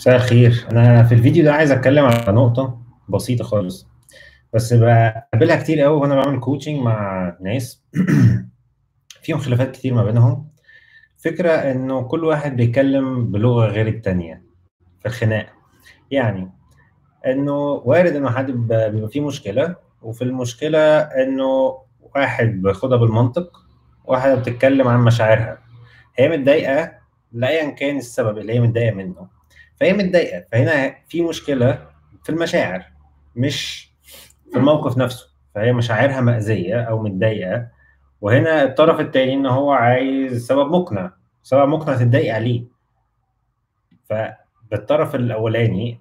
مساء الخير. انا في الفيديو ده عايز اتكلم على نقطه بسيطه خالص، بس بقابلها كتير قوي وانا بعمل كوتشنج مع ناس فيهم خلافات كتير ما بينهم. فكره انه كل واحد بيتكلم بلغه غير الثانيه في الخناقه، يعني انه وارد انه حد بيبقى فيه مشكله، وفي المشكله انه واحد بياخدها بالمنطق وواحده بتتكلم عن مشاعرها، هي متضايقه لايا كان السبب اللي هي متضايقه منه، فهي متضايقه، فهنا في مشكله في المشاعر مش في الموقف نفسه، فهي مشاعرها مأذيه او متضايقه، وهنا الطرف التاني ان هو عايز سبب مقنع تتضايق عليه. فالطرف الاولاني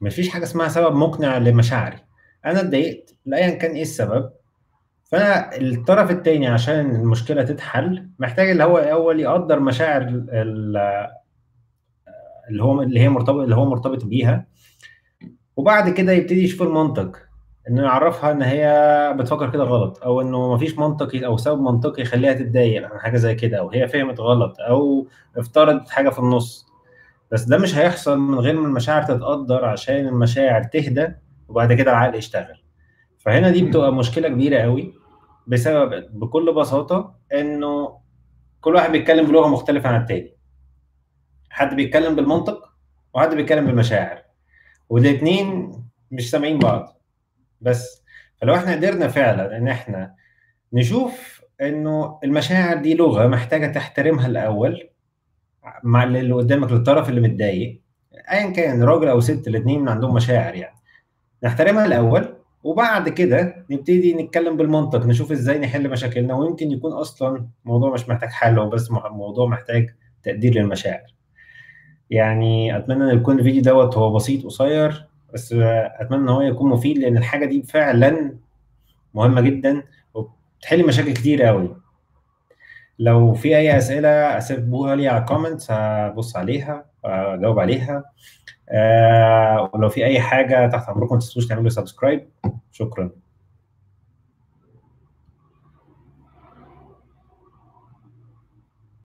مفيش حاجه اسمها سبب مقنع لمشاعري، انا اتضايقت لايا كان ايه السبب، فالطرف التاني عشان المشكله تتحل محتاج اللي هو الاول يقدر مشاعر اللي هو مرتبط بيها، وبعد كده يبتدي يشوف المنطق انه يعرفها ان هي بتفكر كده غلط، او انه مفيش منطقي او سبب منطقي يخليها تتضايق عن حاجه زي كده، او هي فهمت غلط او افترضت حاجه في النص. بس ده مش هيحصل من غير ما المشاعر تتقدر، عشان المشاعر تهدى وبعد كده العقل يشتغل. فهنا دي بتبقى مشكله كبيره قوي، بسبب بكل بساطه انه كل واحد بيتكلم بلغه مختلفه عن التاني، حد بيتكلم بالمنطق وحد بيتكلم بالمشاعر، والاثنين مش سامعين بعض. بس فلو احنا قدرنا فعلا ان احنا نشوف انه المشاعر دي لغه محتاجه تحترمها الاول مع اللي قدامك، للطرف اللي متضايق ايا كان راجل او ست، الاثنين عندهم مشاعر، يعني نحترمها الاول وبعد كده نبتدي نتكلم بالمنطق، نشوف ازاي نحل مشاكلنا، ويمكن يكون اصلا الموضوع مش محتاج حل، هو بس الموضوع محتاج تقدير للمشاعر. يعني اتمنى ان يكون الفيديو دوت هو بسيط قصير، بس اتمنى ان هو يكون مفيد، لان الحاجه دي فعلا مهمه جدا وبتحل مشاكل كتير قوي. لو في اي اسئله اسيبوها لي على الكومنتس، هبص عليها واجاوب عليها. ولو في اي حاجه تحت امركم ما تنسوش تعملوا سبسكرايب. شكرا.